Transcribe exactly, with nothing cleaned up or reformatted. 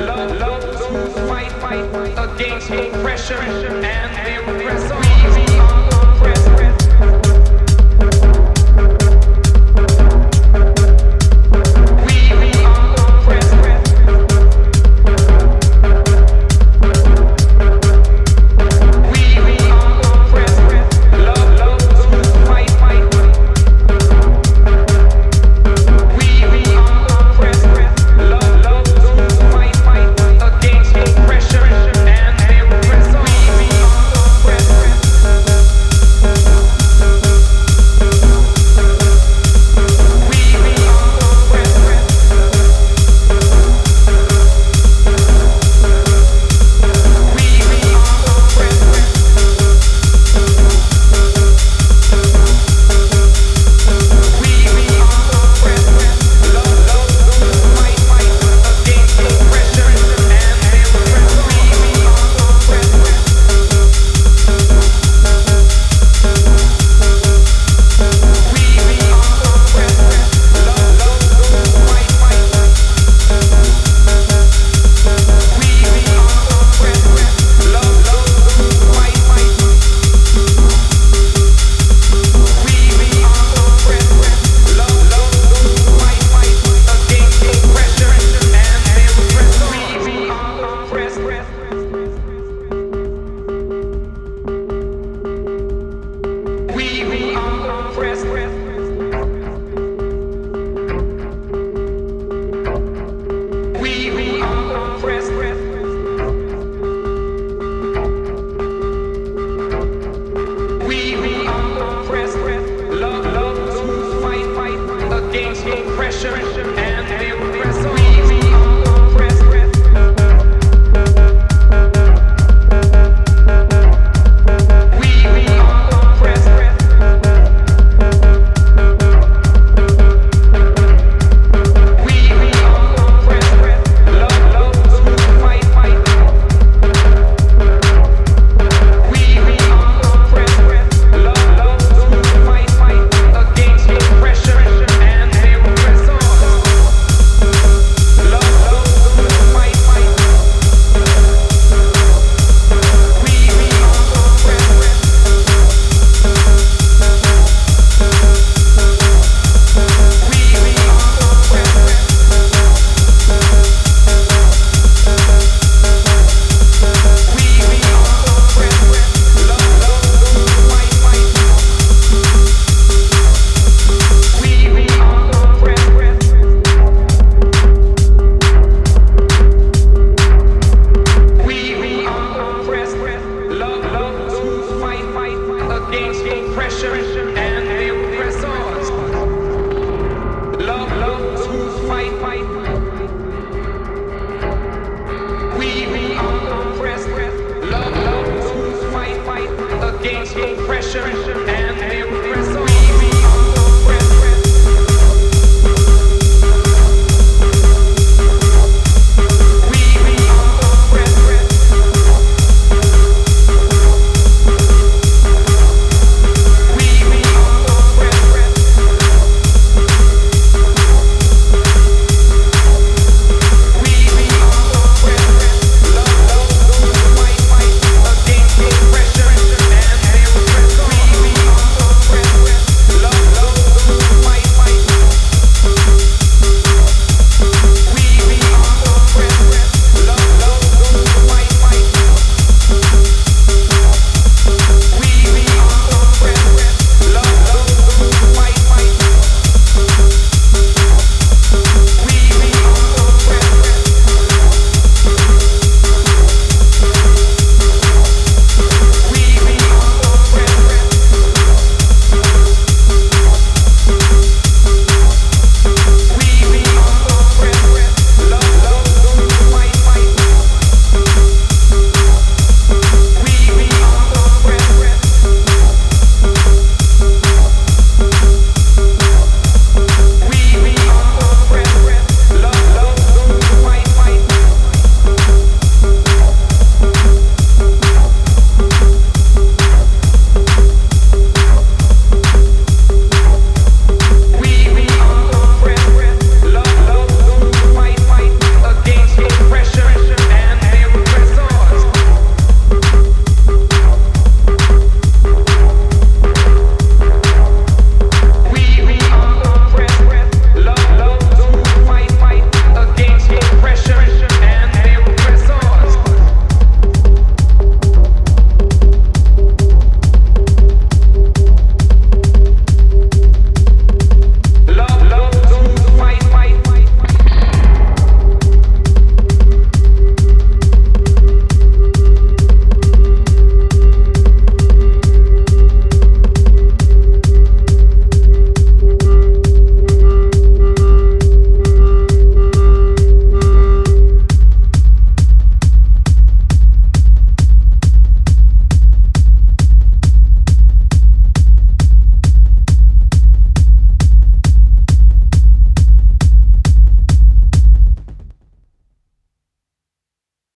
love, love to fight, fight against oppression and the oppressor.